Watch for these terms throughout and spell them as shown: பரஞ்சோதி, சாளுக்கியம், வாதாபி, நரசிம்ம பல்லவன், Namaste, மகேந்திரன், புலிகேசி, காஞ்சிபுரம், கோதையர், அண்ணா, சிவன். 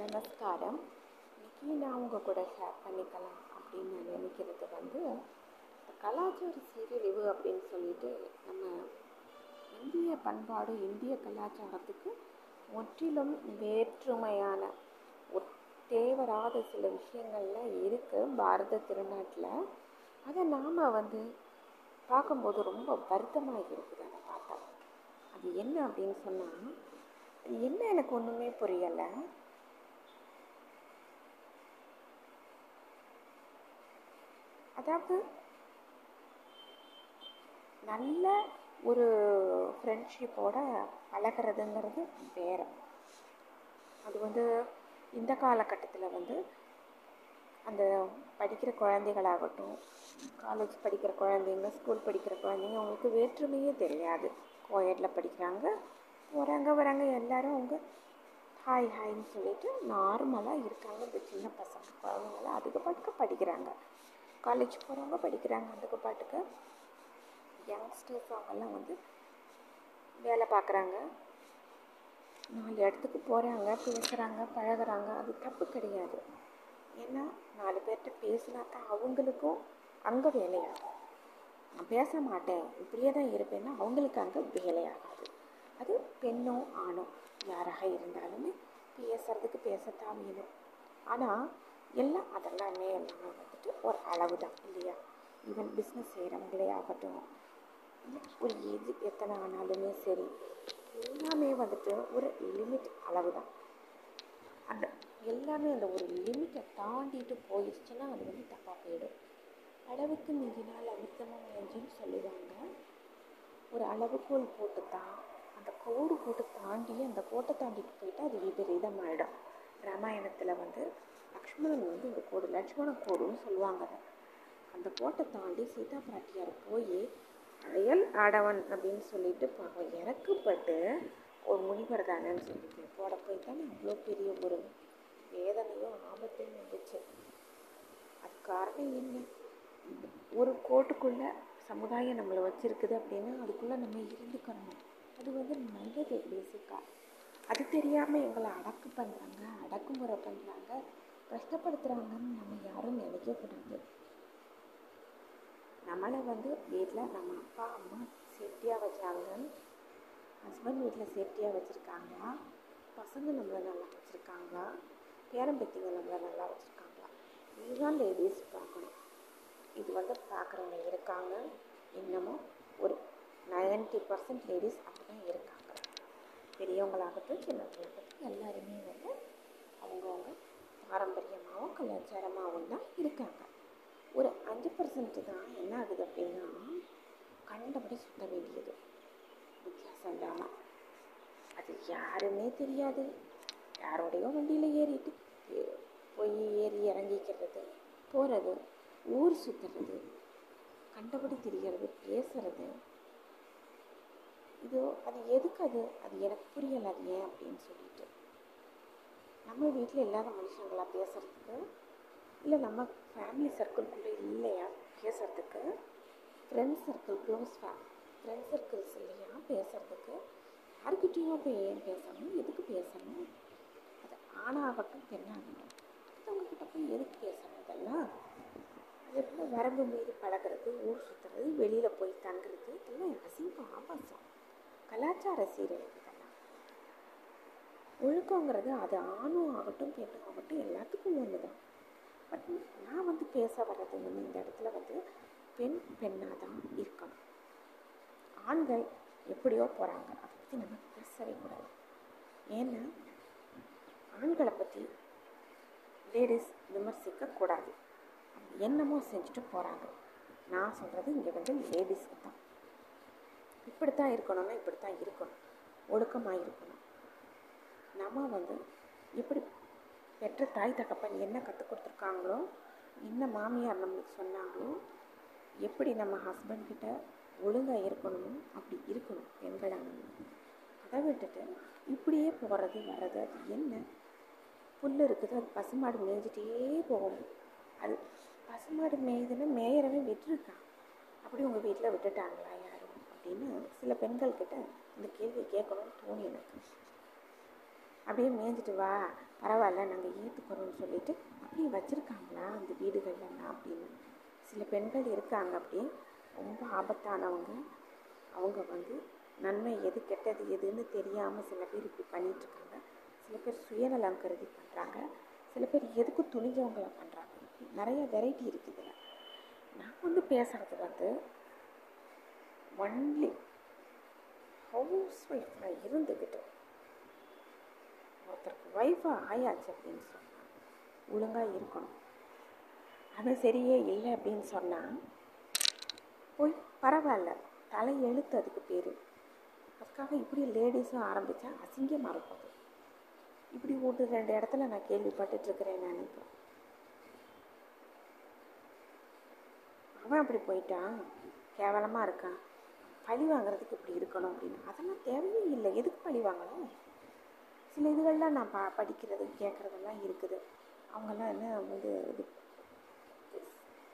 நமஸ்காரம். இன்றைக்கி நான் உங்கள் கூட ஷேர் பண்ணிக்கலாம் அப்படின்னு நான் நினைக்கிறது வந்து, கலாச்சார சீரழிவு அப்படின்னு சொல்லிட்டு நம்ம இந்திய பண்பாடு இந்திய கலாச்சாரத்துக்கு முற்றிலும் வேற்றுமையான தேவராத சில விஷயங்கள்லாம் இருக்குது பாரத திருநாட்டில். அதை நாம் வந்து பார்க்கும்போது ரொம்ப வருத்தமாக இருக்குது. அதை பார்த்தா அது என்ன அப்படின்னு சொன்னால், என்ன எனக்கு ஒன்றுமே புரியலை. அதாவது நல்ல ஒரு ஃப்ரெண்ட்ஷிப்போட பழகிறதுங்கிறது வேறு. அது வந்து இந்த காலகட்டத்தில் வந்து அந்த படிக்கிற குழந்தைகளாகட்டும், காலேஜ் படிக்கிற குழந்தைங்க, ஸ்கூல் படிக்கிற குழந்தைங்க, அவங்களுக்கு வேற்றுமையே தெரியாது. கோயட்டில் படிக்கிறாங்க, வராங்க வராங்க, எல்லோரும் அவங்க ஹாய் ஹாய்ன்னு சொல்லிவிட்டு நார்மலாக இருக்காங்க. இந்த சின்ன பசங்க குழந்தைங்களாம் அதுக்கு பாட்டுக்கு படிக்கிறாங்க. காலேஜ் போகிறவங்க படிக்கிறாங்க, அதுக்கு பாட்டுக்கு யங்ஸ்டர்ஸ் அவங்கெல்லாம் வந்து வேலை பார்க்குறாங்க, 4 இடத்துக்கு போகிறாங்க, பேசுகிறாங்க, பழகுறாங்க. அது தப்பு கிடையாது. ஏன்னா 4 பேர்கிட்ட பேசினா தான் அவங்களுக்கும் அங்கே வேலையாகும். நான் பேச மாட்டேன் இப்படியே தான் இருப்பேன்னா அவங்களுக்கு அங்கே வேலையாகாது. அது பெண்ணோ ஆணோ யாராக இருந்தாலுமே பேசுறதுக்கு பேசத்தான் வேணும். ஆனால் எல்லாம் அதெல்லாமே எல்லாமே வந்துட்டு ஒரு அளவு தான் இல்லையா? ஈவன் பிஸ்னஸ் செய்கிறவங்களே ஆகட்டும், ஒரு ஏஜ் எத்தனை ஆனாலுமே சரி, எல்லாமே வந்துட்டு ஒரு லிமிட் அளவு தான். அந்த எல்லாமே அந்த ஒரு லிமிட்டை தாண்டிட்டு போயிடுச்சுன்னா அது வந்து தப்பாக போயிடும். அளவுக்கு மிஞ்சினால் அமிர்தமும் நெஞ்சுன்னு சொல்லுவாங்க. ஒரு அளவுகோல் போட்டு தான் அந்த கோடு போட்டு தாண்டி அந்த கோட்டை தாண்டிட்டு போயிட்டு அது விபரீதமாகிடும். ராமாயணத்தில் வந்து லக்ஷ்மணன் வந்து ஒரு கோடு, லட்சுமண கோடுன்னு சொல்லுவாங்க. அந்த கோட்டை தாண்டி சீதா பிராட்டியார் போய் அயல் ஆடவன் அப்படின்னு சொல்லிட்டு பாவம் இறக்கப்பட்டு ஒரு முனிவர் தானேன்னு சொல்லிட்டு போட போய் தானே அவ்வளோ பெரிய ஒரு வேதனையும் ஆபத்தையும் வந்துச்சு. அது காரணம் என்ன? ஒரு கோட்டுக்குள்ளே சமுதாயம் நம்மளை வச்சுருக்குது அப்படின்னா அதுக்குள்ளே நம்ம இருந்துக்கணும். அது வந்து நல்லது பேசிக்காக. அது தெரியாமல் எங்களை அடக்கு பண்ணுறாங்க, அடக்குமுறை பண்ணுறாங்க, கஷ்டப்படுத்துகிறாங்கன்னு நம்ம யாரும் நினைக்கக்கூடாது. நம்மளை வந்து வீட்டில் நம்ம அப்பா அம்மா சேஃப்டியாக வச்சாங்க, ஹஸ்பண்ட் வீட்டில் சேஃப்டியாக வச்சுருக்காங்க, பசங்க நம்மளை நல்லா வச்சுருக்காங்க, பேரம்பத்திங்க நம்மளை நல்லா வச்சுருக்காங்க. இதுதான் லேடிஸ் பார்க்கணும். இது வந்து பார்க்குறவங்க இருக்காங்க, இன்னமும் ஒரு 90% லேடிஸ் அப்படி தான் இருக்காங்க. பெரியவங்களாகட்டும் சின்னவங்களாகட்டும் எல்லாருமே வந்து அவங்கவுங்க பாரம்பரியமாகவும் கலாச்சாரமாகவும் தான் இருக்காங்க. ஒரு 5% தான் என்ன ஆகுது அப்படின்னா கண்டபடி சுத்த வேண்டியது வித்தியாசம் தான். அது யாருமே தெரியாது. யாரோடைய வண்டியில் ஏறிட்டு போய் ஏறி இறங்கிக்கிறது, போகிறது, ஊர் சுற்றுறது, கண்டபடி திரிகிறது, பேசுறது, இது அது எதுக்கு? அது எனக்கு புரியலை. அது ஏன் அப்படின்னு சொல்லிட்டு நம்ம வீட்டில் இல்லாத மனுஷங்களாக பேசுகிறதுக்கு, இல்லை நம்ம ஃபேமிலி சர்க்கிள்குள்ளே இல்லையா பேசுகிறதுக்கு, friends circle, close friends circles இல்லையா பேசுகிறதுக்கு, யாருக்கிட்டையும் இப்போ ஏன் பேசணும், எதுக்கு பேசணும்? அது ஆணாகட்டும் பெண்ணாகட்டும் மற்றவங்கக்கிட்ட போய் எதுக்கு பேசணும்? இதெல்லாம் எப்படின்னா வரம்பு மீறி பழகிறது, ஊர் சுற்றுறது, வெளியில் போய் தங்குறது, இதெல்லாம் அசிங்கம், ஆபாசம், கலாச்சார சீரழிவு. இதெல்லாம் ஒழுக்கங்கிறது அது ஆணும் ஆகட்டும் பெண்ணும் ஆகட்டும் எல்லாத்துக்கும் ஒன்று தான். பட் நான் வந்து பேச வர்றது வந்து இந்த இடத்துல வந்து பெண் பெண்ணாக தான் இருக்கணும். ஆண்கள் எப்படியோ போகிறாங்க, அதை பற்றி நம்ம பேசவே கூடாது. ஏன்னா ஆண்களை பற்றி லேடிஸ் விமர்சிக்கக்கூடாது. என்னமோ செஞ்சுட்டு போகிறாங்க. நான் சொல்கிறது இங்கே வந்து லேடிஸ்க்கு தான் இப்படித்தான் இருக்கணும்னா இப்படித்தான் இருக்கணும், ஒழுக்கமாக இருக்கணும். நம்ம வந்து எப்படி பெற்ற தாய் தகப்பன் என்ன கற்றுக் கொடுத்துருக்காங்களோ, என்ன மாமியார் நம்மளுக்கு சொன்னாங்களோ, எப்படி நம்ம ஹஸ்பண்ட் கிட்ட ஒழுங்காக இருக்கணுமோ அப்படி இருக்கணும் பெண்களாக. அதை விட்டுட்டு இப்படியே போகிறது வர்றது, அது என்ன புல் இருக்குது, அது பசுமாடு மேய்ஞ்சிட்டே போகணும். அது பசுமாடு மேய்துன்னு மேயறவே விட்டுருக்கான். அப்படி உங்கள் வீட்டில் விட்டுட்டாங்களா யாரும் அப்படின்னு சில பெண்கள்கிட்ட இந்த கேள்வி கேட்கணும்னு தோணி எனக்கு. அப்படியே மேய்ஞ்சிட்டு வா, பரவாயில்ல நாங்கள் ஏற்றுக்கிறோம்னு சொல்லிட்டு அப்படியே வச்சுருக்காங்களா அந்த வீடுகள்லாம் அப்படின்னு சில பெண்கள் இருக்காங்க. அப்படியே ரொம்ப ஆபத்தானவங்க. அவங்க வந்து நன்மை எது கெட்டது எதுன்னு தெரியாமல் சில பேர் இப்படி பண்ணிகிட்ருக்காங்க. சில பேர் சுயநலம் கருதி பண்ணுறாங்க. சில பேர் எதுக்கு துணிஞ்சவங்கள பண்ணுறாங்க. நிறைய வெரைட்டி இருக்குதுங்க. நான் வந்து பேசுகிறது வந்து ஒன்லி ஹவுஸ் ஒய்ஃபாக இருந்துக்கிட்டு ஒருத்தருக்கு ஒய்ஃபாக ஆயாச்சு அப்படின்னு சொன்னால் ஒழுங்காக இருக்கணும். அது சரியே இல்லை அப்படின்னு சொன்னால் போய் பரவாயில்ல தலை எழுத்து அதுக்கு பேர். அதுக்காக இப்படி லேடிஸும் ஆரம்பித்தா அசிங்கமாக இருப்பது. இப்படி ஓட்டு ரெண்டு இடத்துல நான் கேள்விப்பட்டுருக்கிறேன். நான் இப்போ அவன் அப்படி போயிட்டான், கேவலமாக இருக்கான், பழி வாங்குறதுக்கு இப்படி இருக்கணும் அப்படின்னு. அதெல்லாம் தேவையே இல்லை. எதுக்கு பழி வாங்கணும்? சில இதுகள்லாம் நான் படிக்கிறது கேட்குறதெல்லாம் இருக்குது. அவங்கெல்லாம் என்ன வந்து இது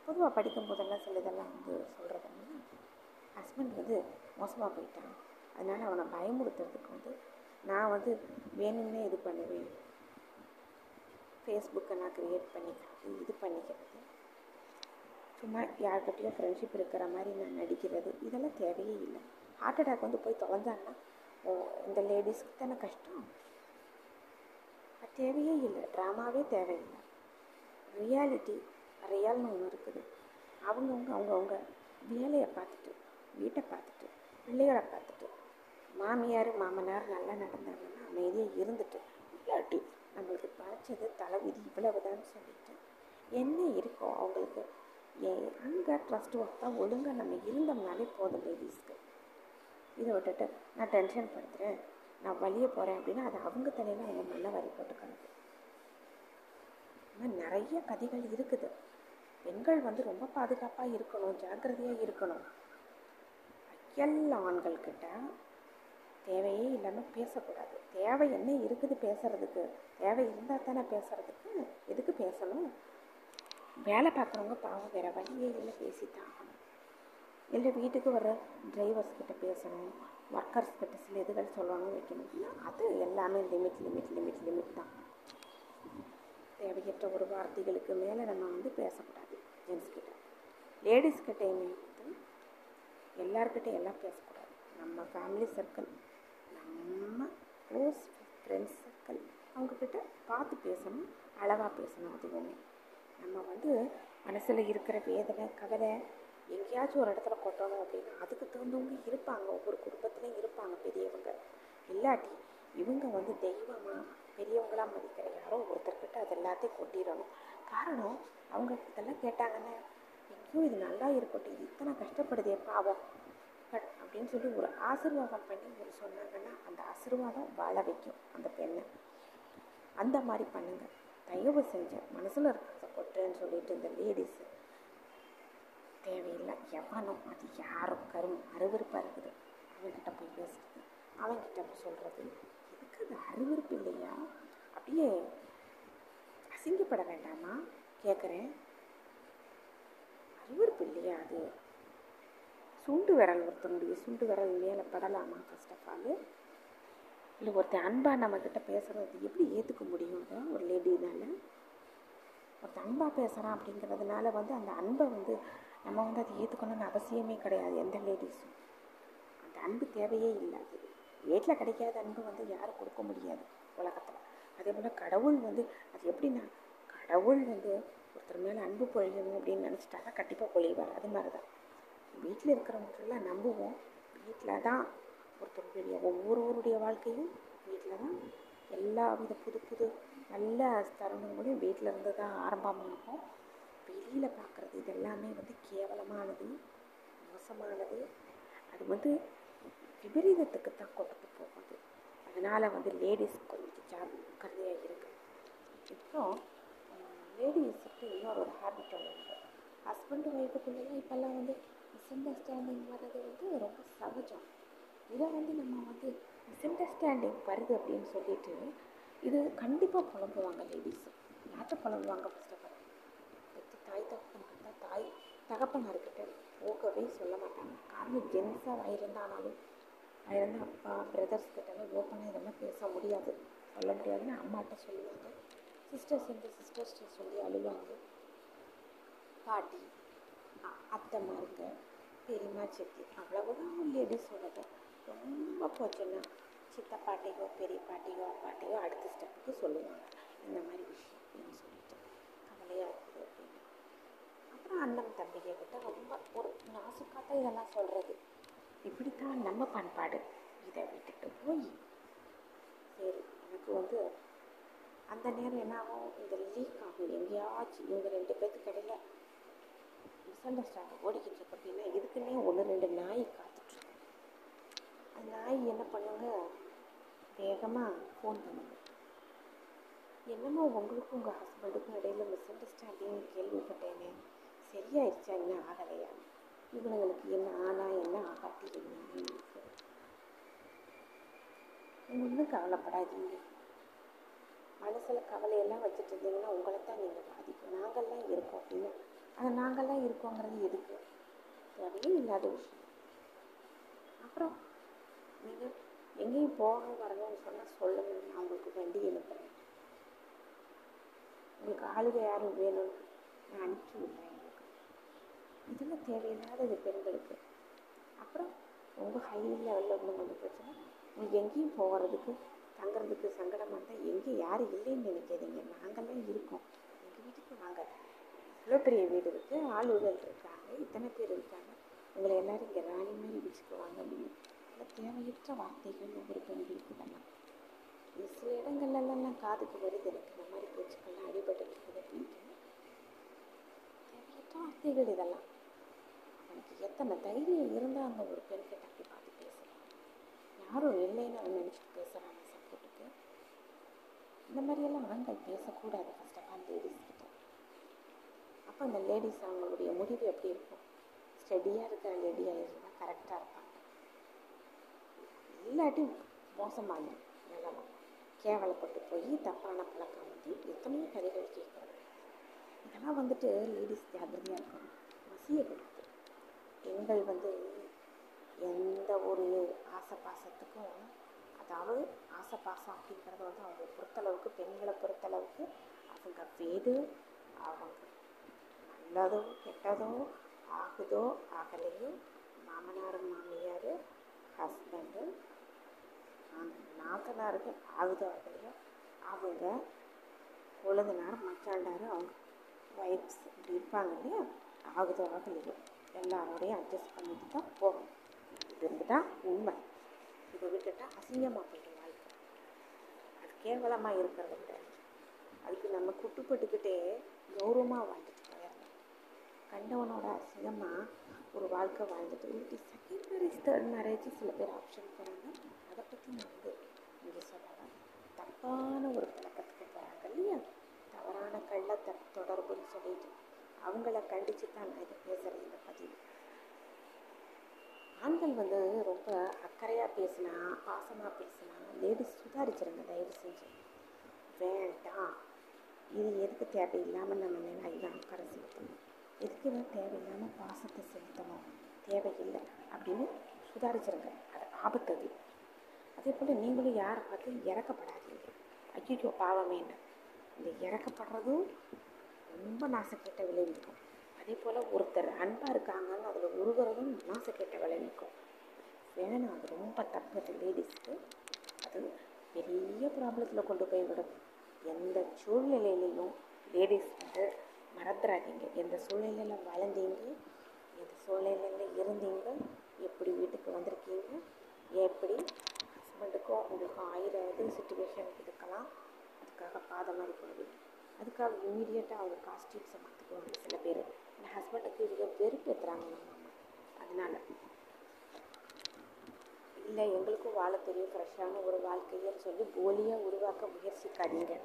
பொதுவாக படிக்கும்போதெல்லாம் சில இதெல்லாம் வந்து சொல்கிறதுன்னா ஹஸ்பண்ட் வந்து மோசமாக போயிட்டான், அதனால் அவனை பயமுறுத்துறதுக்கு வந்து நான் வந்து வேணும்னே இது பண்ணுவேன், ஃபேஸ்புக்கை நான் க்ரியேட் பண்ணிக்கிறது, இது பண்ணிக்கிறது, சும்மா யார்கிட்டையும் ஃப்ரெண்ட்ஷிப் இருக்கிற மாதிரி நான் நடிக்கிறது, இதெல்லாம் தேவையே இல்லை. ஹார்ட் அட்டாக் வந்து போய் தொலைஞ்சாங்கன்னா ஓ இந்த லேடிஸ்க்கு தானே கஷ்டம். அது தேவையே இல்லை. ட்ராமாவே தேவையில்லை. ரியாலிட்டி ரியல்னு ஒன்று இருக்குது. அவங்கவுங்க வேலையை பார்த்துட்டு, வீட்டை பார்த்துட்டு, பிள்ளைகளை பார்த்துட்டு, மாமியார் மாமனார் நல்லா நடந்தாங்கன்னா அமைதியாக இருந்துட்டு, இல்லாட்டி நம்மளுக்கு படைச்சது தலைவிதி இவ்வளவுதான் சொல்லிட்டு என்ன இருக்கோ அவங்களுக்கு அங்கே ட்ரஸ்ட் ஒர்த்தாக ஒழுங்காக நம்ம இருந்தோம்னாலே போதும் லேடிஸ்க்கு. இதை விட்டுட்டு நான் டென்ஷன் படுத்துகிறேன், நான் வழியே போகிறேன் அப்படின்னா அது அவங்க தலையில் அவங்க நல்லா வழி போட்டுக்கணும். ஆனால் நிறைய கதைகள் இருக்குது. பெண்கள் வந்து ரொம்ப பாதுகாப்பாக இருக்கணும், ஜாக்கிரதையாக இருக்கணும். எல்லா ஆண்கள்கிட்ட தேவையே இல்லாமல் பேசக்கூடாது. தேவை என்ன இருக்குது பேசுகிறதுக்கு? தேவை இருந்தால் தானே பேசுகிறதுக்கு. எதுக்கு பேசணும்? வேலை பார்க்குறவங்க பாவம், வேறு வழியே இல்லை, பேசித்தான் ஆகணும். இல்லை வீட்டுக்கு வர டிரைவர்ஸ்கிட்ட பேசணும், ஒர்க்கர்ஸ்கிட்ட சில இதுகள் சொல்லணும், வைக்கணும்னா அது எல்லாமே லிமிட் லிமிட் லிமிட் லிமிட் தான். தேவையற்ற ஒரு வார்த்தைகளுக்கு மேலே நம்ம வந்து பேசக்கூடாது. ஜென்ஸ்கிட்ட லேடிஸ்கிட்டையுமே வந்து எல்லாருக்கிட்டையும் எல்லாம் பேசக்கூடாது. நம்ம ஃபேமிலி சர்க்கிள், நம்ம க்ளோஸ் ஃப்ரெண்ட்ஸ் சர்க்கிள், அவங்கக்கிட்ட பார்த்து பேசணும், அளவாக பேசணும். அதுவுமே நம்ம வந்து மனசில் இருக்கிற வேதனை கவலை எங்கேயாச்சும் ஒரு இடத்துல கொட்டணும் அப்படின்னா அதுக்கு தகுந்தவங்க இருப்பாங்க. ஒவ்வொரு குடும்பத்துலேயும் இருப்பாங்க பெரியவங்க. இல்லாட்டி இவங்க வந்து தெய்வமாக பெரியவங்களாக மதிக்கிற யாரோ ஒருத்தர்கிட்ட அது எல்லாத்தையும் கொட்டிடணும். காரணம் அவங்க இதெல்லாம் கேட்டாங்கன்னா எங்கேயும் இது நல்லா இருக்கட்டும், இது இத்தனை கஷ்டப்படுதே பாவம் கட் அப்படின்னு சொல்லி ஒரு ஆசீர்வாதம் பண்ணி ஒரு சொன்னாங்கன்னா அந்த ஆசீர்வாதம் வாழ வைக்கும் அந்த பெண்ணை. அந்த மாதிரி பண்ணுங்கள். தயவு செஞ்ச மனசில் இருக்கிறத கொட்டுன்னு சொல்லிட்டு இந்த லேடிஸு தேவையில்லை. எவனும் அது யாரும் கரும் அருவருப்பாக இருக்குது அவங்ககிட்ட போய் பேசுகிறது, அவங்ககிட்ட போய் சொல்கிறது, எதுக்கு அது அருவருப்பு இல்லையா? அப்படியே அசிங்கப்பட வேண்டாமா? கேட்குறேன். அருவருப்பு இல்லையா? அது சுண்டு விரல், ஒருத்தனுடைய சுண்டு விரல் மேலே படலாமா? ஃபர்ஸ்ட் ஆஃப் ஆல் இல்லை ஒருத்தர் அன்பாக நம்மக்கிட்ட பேசுகிறது எப்படி ஏற்றுக்க முடியுங்க ஒரு லேடினால? ஒருத்தர் அன்பாக பேசுகிறான் அப்படிங்கிறதுனால வந்து அந்த அன்பை வந்து நம்ம வந்து அதை ஏற்றுக்கணும்னு அவசியமே கிடையாது எந்த லேடிஸும். அந்த அன்பு தேவையே இல்லை. அது வீட்டில் கிடைக்காத அன்பு வந்து யாரும் கொடுக்க முடியாது உலகத்தில். அதே போல் கடவுள் வந்து அது எப்படின்னா கடவுள் வந்து ஒருத்தர் மேலே அன்பு பொழியணும் அப்படின்னு நினச்சிட்டாக்கா கண்டிப்பாக பொழிவார். அது மாதிரி தான் வீட்டில் இருக்கிறவங்கெல்லாம் நம்புவோம். வீட்டில் தான் ஒருத்தருடைய ஒவ்வொருவருடைய வாழ்க்கையும் வீட்டில் தான். எல்லா வித புது புது நல்ல தருணங்களும் வீட்டில் இருந்து தான் ஆரம்பமாகும். வெளியில் பார்க்குறது இது எல்லாமே வந்து கேவலமானது, மோசமானது. அது வந்து விபரீதத்துக்கு தான் கொண்டு போகுது. அதனால் வந்து லேடிஸ் கொஞ்சம் ஜாக்கிரதையாக இருக்குது. இப்போ லேடிஸுக்கு இன்னொரு ஹேபிட் ஒன்று, ஹஸ்பண்ட் ஒய்ஃபுக்குள்ளே இப்போல்லாம் வந்து மிஸ் அண்டர்ஸ்டாண்டிங் வர்றது வந்து ரொம்ப சகஜம். இதை வந்து நம்ம வந்து மிஸ் அண்டர்ஸ்டாண்டிங் வருது அப்படின்னு சொல்லிட்டு இது கண்டிப்பாக புலம்புவாங்க லேடிஸ். யார்கிட்ட புலம்புவாங்க? ஃபஸ்ட் ஆஃப் ஆல் தாய் தகப்பன்கிட்ட, தாய் தகப்பனார்கிட்ட ஓகவே சொல்ல மாட்டாங்க. காரணம் ஜென்ஸாக இருந்தானாலும் அப்பா பிரதர்ஸ்கிட்ட ஓப்பனாக இதெல்லாம் பேச முடியாது. சொல்ல முடியாதுன்னு அம்மாட்ட சொல்லுவாங்க. சிஸ்டர்ஸ் எங்கள் சிஸ்டர்ஸ்கிட்ட சொல்லி அழுவாங்க. பாட்டி, அத்தம்மா இருக்க, பெரியம்மா, சித்தி, அவ்வளோகூட லேடிஸோடது ரொம்ப போச்சுன்னா சித்த பாட்டியோ பெரிய பாட்டியோ அப்பாட்டியோ அடுத்த ஸ்டெப்புக்கு சொல்லுவாங்க இந்த மாதிரி விஷயம் அப்படின்னு சொல்லிட்டு கவலையாக இருக்குது அப்படின்னு. அப்புறம் அண்ணன் தம்பிகை கிட்ட ரொம்ப ஒரு நாசுக்காக இதெல்லாம் சொல்கிறது. இப்படித்தான் நம்ம பண்பாடு. இதை விட்டுட்டு போய் சரி எனக்கு வந்து அந்த நேரம் என்ன ஆகும், இந்த லீக் ஆகும் எங்கேயாச்சும் இவங்க ரெண்டு பேர்த்துக்கு இடையில மிஸ் அண்டர்ஸ்டாண்டிங் ஓடிக்கிட்டு இருக்கு அப்படின்னா இதுக்குன்னே ஒன்று ரெண்டு நாய் காத்துட்ருக்கு. அந்த நாய் என்ன பண்ணுங்க, வேகமாக ஃபோன் பண்ணுங்க, என்னமோ உங்களுக்கும் உங்கள் ஹஸ்பண்டுக்கும் இடையில மிஸ் அண்டர்ஸ்டாண்டிங் கேள்விப்பட்டேனே, சரியாயிடுச்சா, என்ன ஆகலையா, இவங்களுக்கு என்ன ஆனால் என்ன ஆகாட்டிருங்க, ஒன்றும் கவலைப்படாதீங்க. மனசில் கவலையெல்லாம் வச்சுட்டு இருந்தீங்கன்னா உங்களை தான் நீங்கள் பாதிக்கும். நாங்கள்லாம் இருக்கோம் அப்படின்னா அந்த நாங்கள்லாம் இருக்கோங்கிறது எதுக்கு, தேவையும் இல்லாத விஷயம். அப்புறம் நீங்கள் எங்கேயும் போக வரணும்னு சொன்னால் சொல்லுங்க, நான் உங்களுக்கு வண்டி அனுப்புகிறேன், உங்களுக்கு ஆளுகை யாரும் வேணும்னு நான் அனுப்பிச்சி விடுறேன். இதெல்லாம் தேவையில்லாதது பெண்களுக்கு. அப்புறம் உங்கள் ஹை லெவலில் உங்களுக்கு பிரச்சனை, உங்களுக்கு எங்கேயும் போகிறதுக்கு தங்கிறதுக்கு சங்கடமாக இருந்தால் எங்கே யார் இல்லைன்னு நினைக்காதீங்க, நாங்கள்லாம் இருக்கோம், எங்கள் வீட்டுக்கு வாங்க, இவ்வளோ பெரிய வீடு இருக்குது, ஆளுகள் இருக்காங்க, இத்தனை பேர் இருக்காங்க, உங்களை எல்லோரும் இங்கே ராணி மாதிரி வச்சுக்குவாங்க அப்படின்னு நல்ல தேவையற்ற வார்த்தைகள் ஒவ்வொரு பெண்களுக்கு தானே. சில இடங்கள்லாம் காதுக்கு வருது, எனக்கு இந்த மாதிரி பேச்சுக்கள்லாம் அடிபட்டுருக்குது அப்படின்னு தேவையற்ற வார்த்தைகள் இதெல்லாம். அவனுக்கு எத்தனை தைரியம் இருந்தால் அந்த ஒரு பெண்கிட்ட அப்படி பார்த்து பேசுகிறான், யாரும் இல்லைன்னு அவன் நினச்சிட்டு பேசுகிறான். இந்த மாதிரியெல்லாம் ஆண்கள் பேசக்கூடாது ஃபர்ஸ்ட் ஆஃப் ஆல் லேடிஸ்கிட்ட. அப்போ அந்த லேடிஸ் அவங்களுடைய முடிவு எப்படி இருக்கும், ஸ்டெடியாக இருக்கிற லேடியாக இருந்தால் கரெக்டாக இருப்பாங்க, இல்லாட்டி மோசமான நிலமா கேவலப்பட்டு போய் தப்பான பழக்கம் வந்து எத்தனையோ கதைகள் கேட்குறது. இதெல்லாம் வந்துட்டு லேடிஸ் ஜாகிரதையாக இருக்கணும். வசியை கொடுத்து பெண்கள் வந்து எந்த ஒரு ஆசை பாசத்துக்கும், அதாவது ஆசை பாசம் அப்படிங்கிறது வந்து அவங்க பொறுத்தளவுக்கு, பெண்களை பொறுத்தளவுக்கு அவங்க வீடு அவங்க நல்லதோ கெட்டதோ ஆகுதோ ஆகலையோ, மாமனார் மாமியார் ஹஸ்பண்டு அந்த நாத்தனாருக்கு ஆகுதோ ஆகலையோ, அவங்க கொழுந்தனார் மச்சாண்டார் அவங்க வைஃப்ஸ் இப்படி இருப்பாங்க இல்லையா, ஆகுதோ ஆகலையோ எல்லாரோடையும் அட்ஜஸ்ட் பண்ணிட்டு தான் போகணும். இதுதான் உண்மை. இதை விட்டுட்டால் அசிங்கமாக போய்ட்டு வாழ்க்கை, அது கேவலமாக இருக்கிறத விட அதுக்கு நம்ம குட்டுப்பட்டுக்கிட்டே கௌரவமாக வாழ்ந்துட்டு போயிடலாம். கண்டவனோட அசிங்கமாக ஒரு வாழ்க்கை வாழ்ந்துட்டு இன்னைக்கு செகண்ட் மேரேஜ் தேர்ட் மேரேஜ் சில பேர் ஆப்ஷன் போகிறாங்க. அதை பற்றி நான் வந்து இங்கே சொல்லலாம். தப்பான ஒரு பழக்கத்துக்கு போகிறாங்க இல்லையா, தவறான கள்ள தொடர்புன்னு சொல்லிட்டு அவங்கள கண்டித்து தான் இதை பேசுகிறது. இந்த பதிவு ஆண்கள் வந்து ரொம்ப அக்கறையாக பேசினா பாசமாக பேசினா லேடிஸ் சுதாரிச்சிருங்க தயவு செஞ்சு. வேண்டாம், இது எதுக்கு தேவையில்லாமல் நம்ம மேலே ஐயா அக்கறை செலுத்தணும், எதுக்கு தான் தேவையில்லாமல் பாசத்தை செலுத்தணும், தேவையில்லை அப்படின்னு சுதாரிச்சிருங்க. அது ஆபத்து. அது அதே போல் நீங்களும் யாரை பார்த்து இறக்கப்படாதீங்க. ஐயோ பாவம் வேண்டாம், இந்த இறக்கப்படுறதும் ரொம்ப நாசக்கேட்ட விளைவிக்கும். அதே போல் ஒருத்தர் அன்பாக இருக்காங்கன்னு அதில் உருகிறதும் நாசக்கேட்ட விளைவிக்கும். வேணும், அது ரொம்ப தப்பு. அது லேடிஸ்க்கு அது பெரிய ப்ராப்ளத்தில் கொண்டு போய் விடும். எந்த சூழ்நிலையிலையும் லேடிஸ் வந்து மறந்துடாதீங்க, எந்த சூழ்நிலையில் வளர்ந்தீங்க, எந்த சூழ்நிலையில் இருந்தீங்க, எப்படி வீட்டுக்கு வந்திருக்கீங்க, எப்படி ஹஸ்பண்டுக்கும் உங்களுக்கு ஆயிரம் சுச்சுவேஷன் இருக்கலாம். அதுக்காக பாதமாக போடுவீங்க, அதுக்காக இமீடியட்டாக அவங்க காஸ்டியூம்ஸை மாற்றிக்குவாங்க. சில பேர் என் ஹஸ்பண்டுக்கு இவங்க வெறுப்பு ஏற்றுறாங்க, அதனால் இல்லை எங்களுக்கும் வாழ தெரியும் ஃப்ரெஷ்ஷான ஒரு வாழ்க்கையன்னு சொல்லி போலியாக உருவாக்க முயற்சிக்காதீங்க.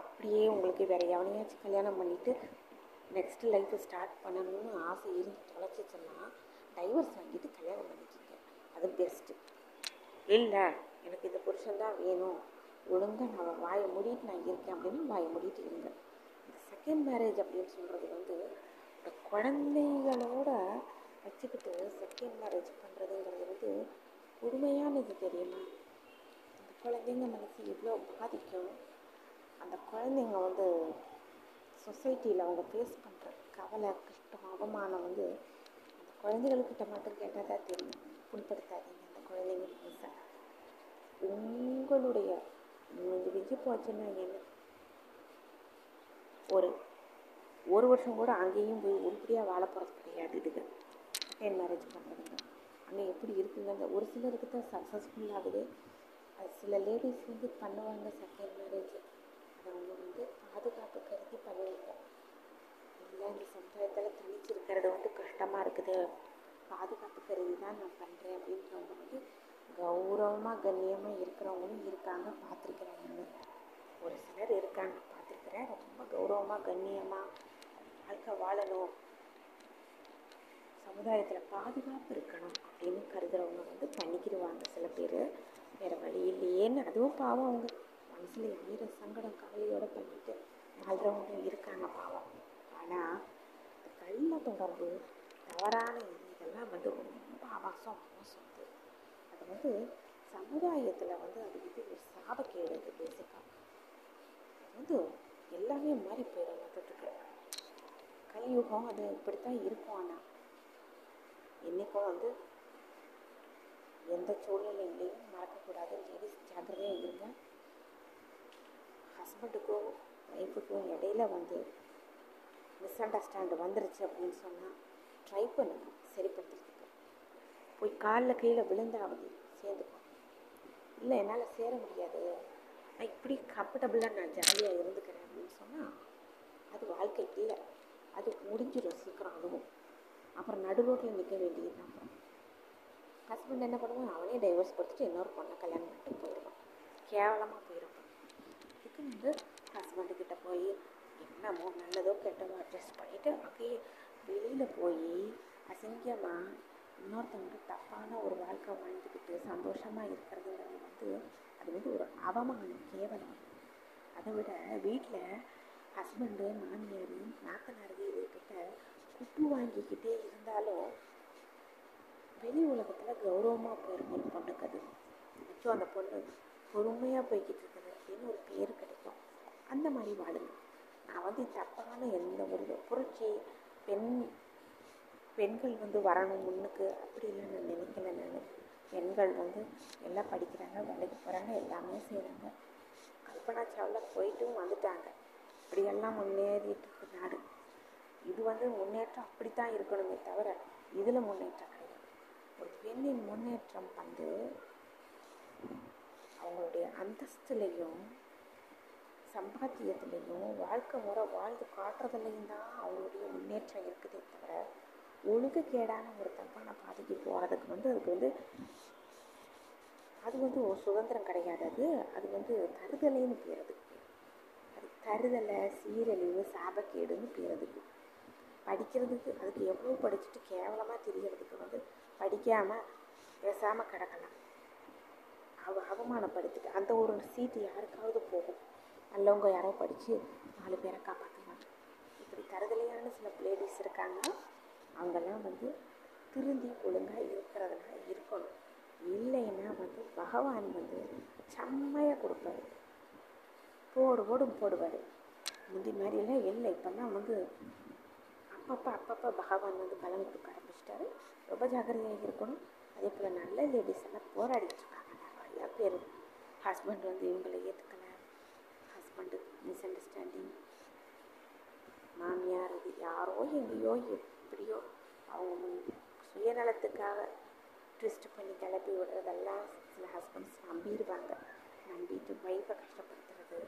அப்படியே உங்களுக்கு வேறு எவனையாச்சும் கல்யாணம் பண்ணிவிட்டு நெக்ஸ்ட் லைஃப்பை ஸ்டார்ட் பண்ணணும்னு ஆசை இருந்து தொலைச்சிச்சுன்னா டைவர்ஸ் வாங்கிட்டு கல்யாணம் பண்ணிக்கிங்க, அது பெஸ்ட்டு. இல்லை எனக்கு இந்த புருஷன்தான் வேணும், ஒழுங்காக நான் வாயை மூடிட்டு நான் இருக்கேன் அப்படின்னா வாயை மூடிட்டு இருங்க. இந்த செகண்ட் மேரேஜ் அப்படின்னு சொல்கிறது வந்து குழந்தைகளோட வச்சுக்கிட்டு செகண்ட் மேரேஜ் பண்ணுறதுங்கிறது வந்து கொடுமையானது தெரியுமா. அந்த குழந்தைங்க மனசு எவ்வளோ பாதிக்கும், அந்த குழந்தைங்க வந்து சொசைட்டியில் அவங்க ஃபேஸ் பண்ணுற கவலை, கஷ்டம், அவமானம் வந்து அந்த குழந்தைங்கள்கிட்ட மட்டும் கேட்டால் தான் தெரியும். புண்படுத்தாதீங்க அந்த குழந்தைங்க மனசை. உங்களுடைய விஜி போச்சுன்னா என்ன, ஒரு வருஷம் கூட அங்கேயும் போய் உருப்படியாக வாழ போகிறது கிடையாது. இதுக்கு அட்டன் மேரேஜ் பண்ணுறதுங்க அங்கே எப்படி இருக்குங்க. அந்த ஒரு சிலருக்கு தான் சக்ஸஸ்ஃபுல்லாகுது. சில லேடிஸ் வந்து பண்ணுவாங்க செகண்ட் மேரேஜ். அவங்க வந்து பாதுகாப்பு கருதி பண்ணுவாங்க. இல்லை, இந்த சமுதாயத்தில் தனிச்சிருக்கிறது வந்து கஷ்டமாக இருக்குது, பாதுகாப்பு கருதி தான் நான் பண்ணுறேன் அப்படின்றவங்க வந்து கௌரவமாக கண்ணியமாக இருக்கிறவங்களும் இருக்காங்க, பார்த்துருக்குறாங்க. ஒரு சிலர் இருக்காங்க பார்த்துருக்குறேன், ரொம்ப கௌரவமாக கண்ணியமாக வாழ்க்கை வாழணும், சமுதாயத்தில் பாதுகாப்பு இருக்கணும் அப்படின்னு கருதுகிறவங்க வந்து பண்ணிக்கிடுவாங்க. சில பேர் வேறு வழி இல்லையேன்னு, அதுவும் பாவம் அவங்க மனசில் எவ்வளோ சங்கடம் கவலையோடு பண்ணிட்டு வாழ்கிறவங்க இருக்காங்க பாவம். ஆனால் இந்த கள்ள தொடர்பு, தவறான இதெல்லாம் வந்து ரொம்ப ஆபாசம், மோசம். அது வந்து சமுதாயத்தில் வந்து அது வந்து ஒரு சாபக்கேடு. அது பேசிக்காக அது வந்து எல்லாமே மாறி போயிடும். மொத்தத்துக்கு கலியுகம் அது இப்படித்தான் இருக்கும். ஆனால் என்றைக்கும் வந்து எந்த சூழ்நிலையிலையும் மறக்கக்கூடாது. லேடிஸ் ஜாக்கிரதையாக இருங்க. ஹஸ்பண்டுக்கோ ஒய்ஃபுக்கோ இடையில வந்து மிஸ் அண்டர்ஸ்டாண்ட் வந்துருச்சு அப்படின்னு சொன்னால் ட்ரை பண்ணுங்க சரிப்படுத்துறதுக்கு. போய் காலில் கீழே விழுந்தாவது சேர்ந்துக்கோங்க. இல்லை, என்னால் சேர முடியாது, நான் இப்படி கம்ஃபர்டபுளாக நான் ஜாலியாக இருந்துக்கிறேன் அப்படின்னு சொன்னால் அது வாழ்க்கை இல்லை, அது முடிஞ்சிடும் சீக்கிரம். அதுவும் அப்புறம் நடுரோட்டில் நிற்க வேண்டியது தான். ஹஸ்பண்ட் என்ன பண்ணுவான், அவனே டைவர்ஸ் கொடுத்துட்டு இன்னொரு பொண்ணை கல்யாணம் பண்ணிட்டு போயிடுவான். கேவலமாக போயிடுவான். இதுக்கு வந்து ஹஸ்பண்டுக்கிட்ட போய் என்னமோ நல்லதோ கெட்டதோ அட்ஜஸ்ட் பண்ணிவிட்டு அப்படியே வெளியில் போய் அசிங்கமாக இன்னொருத்தவங்க தப்பான ஒரு வாழ்க்கை வாழ்ந்துக்கிட்டு சந்தோஷமாக இருக்கிறதுங்கிறது வந்து அது வந்து ஒரு அவமானம், கேவலம். அதை விட வீட்டில் ஹஸ்பண்டு, மாமியார், நாத்தனார் இதுக்கிட்ட குப்பு வாங்கிக்கிட்டே இருந்தாலும் வெளி உலகத்தில் கௌரவமாக போயிருக்கும் ஒரு பொண்ணுக்கு. அது அச்சோ அந்த பொண்ணு பொறுமையாக போய்கிட்டு இருக்குது அப்படின்னு ஒரு பேர் கிடைக்கும். அந்த மாதிரி வாழுங்க. நான் வந்து தப்பான எந்த ஒரு புரட்சி பெண்கள் வந்து வரணும் முன்னுக்கு அப்படிலாம் நான் நினைக்கல. நான் பெண்கள் வந்து எல்லாம் படிக்கிறாங்க, வேலைக்கு போகிறாங்க, எல்லாமே செய்கிறாங்க. கல்பனா சாவ்லா போயிட்டும் வந்துட்டாங்க. இப்படியெல்லாம் முன்னேறிட்டு இருக்கு நாடு. இது வந்து முன்னேற்றம் அப்படித்தான் இருக்கணுமே தவிர இதில் முன்னேற்றம் கிடையாது. ஒரு பெண்ணின் முன்னேற்றம் வந்து அவங்களுடைய அந்தஸ்துலேயும் சம்பாத்தியத்துலேயும் வாழ்க்கை முறை வாழ்ந்து காட்டுறதுலேயும் தான் அவங்களுடைய முன்னேற்றம் இருக்குதே தவிர ஒழுங்குக்கேடான ஒரு தப்பான பாதைக்கு போகிறதுக்கு வந்து அது வந்து ஒரு சுதந்திரம் கிடையாது. அது வந்து தருதலைன்னு பேர். அது தருதலை, சீரழிவு, சாபக்கேடுன்னு பேர். அதுக்கு படிக்கிறதுக்கு அதுக்கு எவ்வளோ படிச்சுட்டு கேவலமாக தெரியறதுக்கு வந்து படிக்காமல் பேசாமல் கிடக்கலாம். அவமானப்படுத்திட்டு அந்த ஒரு சீட்டு யாருக்காவது போகும். நல்லவங்க யாரோ படித்து 4 பேரை காப்பாற்றுவாங்க. இப்படி தருதலையான சில லேடிஸ் இருக்காங்க. அவங்கெல்லாம் வந்து திருந்தி ஒழுங்காக இருக்கிறதுனால இருக்கணும். இல்லைன்னா வந்து பகவான் வந்து செம்மையாக கொடுப்பாரு, போடும் போடுவார். முந்தி மாதிரிலாம் இல்லை. இப்போல்லாம் வந்து அப்பப்போ பகவான் வந்து பலம் கொடுக்க ஆரம்பிச்சிட்டாரு. ரொம்ப ஜாக்கிரதையாக இருக்கணும். அதே போல் நல்ல லேடிஸ் எல்லாம் போராடிட்டு இருக்காங்க. நிறையா பேர் ஹஸ்பண்ட் வந்து இவங்களை ஏற்றுக்கலை, ஹஸ்பண்டு மிஸ் அண்டர்ஸ்டாண்டிங், மாமியார் இது யாரோ எங்கேயோ எப்படியோ அவங்க சுயநலத்துக்காக ட்விஸ்ட் பண்ணி கிளப்பி விடுறதெல்லாம் சில ஹஸ்பண்ட்ஸ் நம்பிடுவாங்க. நம்பிட்டு ஒய்ஃபை கஷ்டப்படுத்துறது,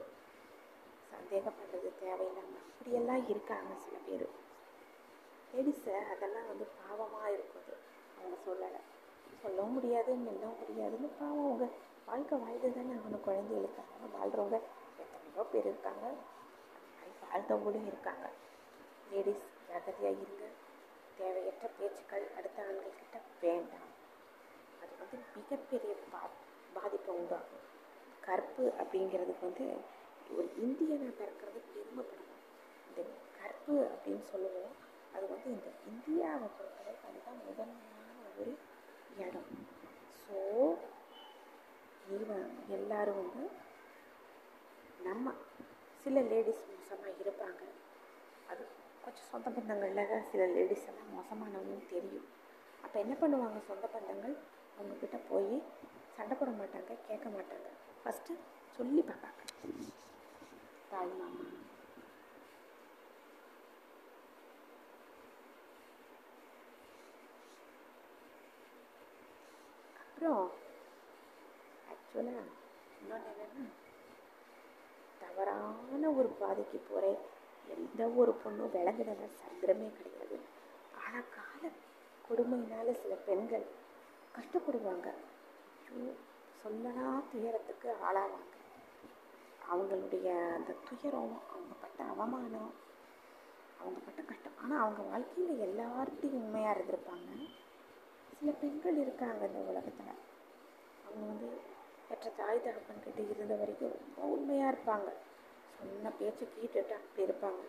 சந்தேகப்படுறது, தேவையில்லாமல் அப்படியெல்லாம் இருக்காங்க சில பேர் லேடிஸை. அதெல்லாம் வந்து பாவமாக இருக்குது. அவங்க சொல்லவும் முடியாது, மில்லவும் முடியாதுன்னு பாவம். அவங்க வாழ்க்கை வாழ்ந்து தானே அவங்க குழந்தைகளுக்காக வாழ்கிறவங்க எத்தனையோ பேர் இருக்காங்க. வாழ்ந்தவங்களும் இருக்காங்க. லேடிஸ் ஜாக்கிரதையாக இருங்க. தேவையற்ற பேச்சுக்கள் அடுத்த ஆண்கள்கிட்ட வேண்டாம். அது வந்து மிகப்பெரிய பாதிப்பை உண்டாகும். கற்பு அப்படிங்கிறதுக்கு வந்து ஒரு இந்தியனாக பிறக்கிறது பெருமைப்படணும். இந்த கற்பு அப்படின்னு சொல்லுவோம். அது வந்து இந்த இந்தியாவை பொறுத்தளவுக்கு அதுதான் முதன்மையான ஒரு இடம். ஸோ எல்லாரும் வந்து நம்ம சில லேடிஸ் மோசமாக இருப்பாங்க. அது கொஞ்சம் சொந்த பந்தங்களில் தான் சில லேடிஸ் எல்லாம் மோசமானவங்கன்னு தெரியும். அப்போ என்ன பண்ணுவாங்க, சொந்த பந்தங்கள் அவங்கக்கிட்ட போய் சண்டை போட மாட்டாங்க, கேட்க மாட்டாங்க, ஃபஸ்ட்டு சொல்லி பார்ப்பாங்க. தாய் மாமா அப்புறம் ஆக்சுவலாக இன்னொன்று என்னென்னா, தவறான ஒரு பாதைக்கு போகிற எந்த ஒரு பொண்ணும் விளங்குறதா சந்திரமே கிடையாது. ஆனால் கால கொடுமையினால் சில பெண்கள் கஷ்டப்படுவாங்க, சொல்லனா துயரத்துக்கு ஆளாவாங்க. அவங்களுடைய அந்த துயரம், அவங்க பட்ட அவமானம், அவங்க பட்ட கஷ்டம். ஆனால் அவங்க வாழ்க்கையில் எல்லார்ட்டையும் உண்மையாக இருந்திருப்பாங்க. சில பெண்கள் இருக்காங்க இந்த உலகத்தில், அவங்க வந்து பெற்ற தாய் தகப்பன்கிட்ட இருந்த வரைக்கும் ரொம்ப உண்மையாக இருப்பாங்க. சொன்ன பேச்சு கேட்டுட்டு அப்படி இருப்பாங்க.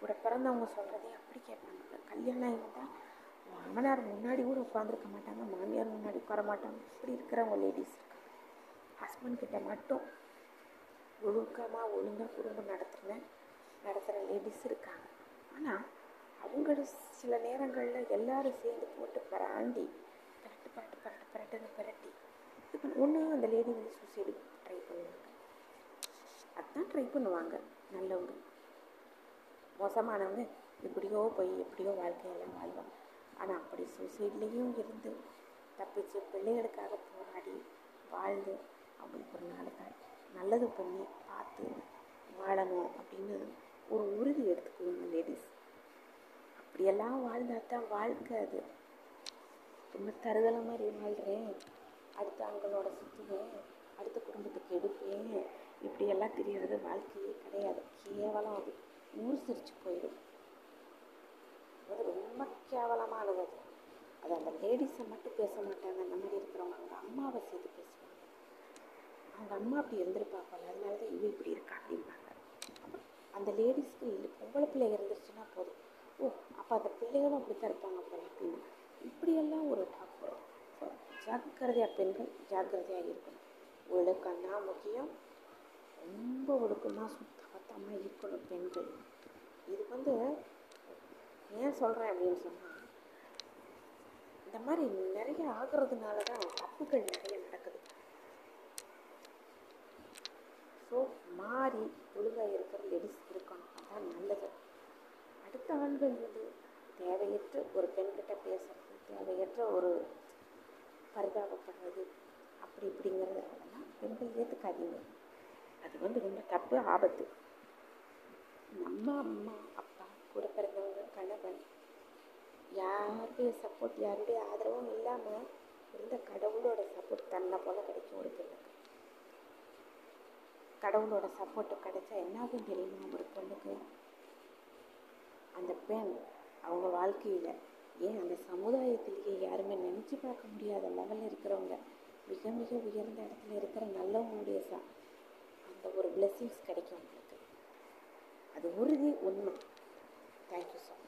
கூட பிறந்தவங்க சொல்கிறதே அப்படி கேட்பாங்க. கல்யாணம் ஆகிட்டால் மாமனார் முன்னாடி கூட உட்காந்துருக்க மாட்டாங்க, மாமியார் முன்னாடி உட்கார மாட்டாங்க. இப்படி இருக்கிறவங்க லேடிஸ் இருக்காங்க. ஹஸ்பண்ட்கிட்ட மட்டும் ஒழுக்கமாக ஒழுங்காக குடும்பம் நடத்துகிற லேடிஸ் இருக்காங்க. ஆனால் அவங்களும் சில நேரங்களில் எல்லோரும் சேர்ந்து போட்டு பராண்டி பரட்டுன்னு இப்போ ஒன்று அந்த லேடி வந்து சூசைடு ட்ரை பண்ணுவாங்க. அதுதான் ட்ரை பண்ணுவாங்க நல்லவங்க. மோசமானவங்க எப்படியோ போய் எப்படியோ வாழ்க்கையெல்லாம் வாழ்வாங்க. ஆனால் அப்படி சூசைட்லேயும் இருந்து தப்பிச்சு பிள்ளைகளுக்காக போராடி வாழ்ந்து அவங்களுக்கு ஒரு நாளுக்கு நல்லது பண்ணி பார்த்து வாழணும் அப்படின்னு ஒரு உறுதி எடுத்துக்கணும் லேடிஸ். அப்படியெல்லாம் வாழ்ந்தால் தான் வாழ்க்கை. அது ரொம்ப தருதலை மாதிரி வாழ்கிறேன், அடுத்த ஆண்களோட சுற்றுவேன், அடுத்த குடும்பத்துக்கு எடுப்பேன், இப்படியெல்லாம் தெரியறது வாழ்க்கையே கிடையாது. கேவலம், அது ஊர் சிரிச்சு போயிடும். அது ரொம்ப கேவலமானது. அது அது அந்த லேடிஸை மட்டும் பேச மாட்டாங்க, அந்த மாதிரி இருக்கிறவங்க அவங்க அம்மாவை சேர்த்து பேசுவாங்க. அவங்க அம்மா அப்படி இருந்திருப்பாங்க, அதனால தான் இவ இப்படி இருக்கா அப்படிம்பாங்க. அந்த லேடிஸ்க்கு பொம்பளை பிள்ளை இருந்துருச்சுன்னா போதும், ஓ அப்போ அந்த பிள்ளைகளும் அப்படித்தான் இருப்பாங்க போல அப்படின்னு இப்படியெல்லாம் ஒரு டாக் வரும். ஜாக்கிரதையாக பெண்கள் ஜாக்கிரதையாக இருக்கணும். ஒழுக்கம் தான் முக்கியம். ரொம்ப ஒழுக்கமாக சுத்தமாக இருக்கணும் பெண்கள். இது வந்து ஏன் சொல்கிறேன் அப்படின்னு சொன்னால், இந்த மாதிரி நிறைய ஆகிறதுனால தான் தப்புகள் நிறைய நடக்குது. ஸோ மாறி ஒழுங்காக இருக்கிற லேடிஸ் இருக்கணும், அதுதான் நல்லது. அடுத்த ஆண்கள் வந்து தேவையற்ற ஒரு பெண்கிட்ட பேசுறது, தேவையற்ற ஒரு பரிதாபப்படுறது, அப்படி இப்படிங்கிறது அதெல்லாம் பெண்கள் ஏற்றுக்காதீங்க. அது வந்து ரொம்ப தப்பு, ஆபத்து. நம்ம அம்மா அப்பா, கூட பிறந்தவங்க, கணவன், யாருடைய சப்போர்ட், யாருடைய ஆதரவும் இல்லாமல் இருந்த கடவுளோட சப்போர்ட் தன்னை போல கிடைக்கும் ஒரு பெண்ணுக்கு. கடவுளோட சப்போர்ட்டு கிடைச்சா என்னாகும் தெரியுமா ஒரு பெண்ணுக்கு? அந்த பெண் அவங்க வாழ்க்கையில், ஏன் அந்த சமுதாயத்திலேயே யாருமே நினச்சி பார்க்க முடியாத லெவலில் இருக்கிறவங்க, மிக மிக உயர்ந்த இடத்துல இருக்கிற நல்லவங்களுடைய அந்த ஒரு பிளெஸ்ஸிங்ஸ் கிடைக்கும் அவங்களுக்கு. அது உறுதி, உண்மை. Thank you sir.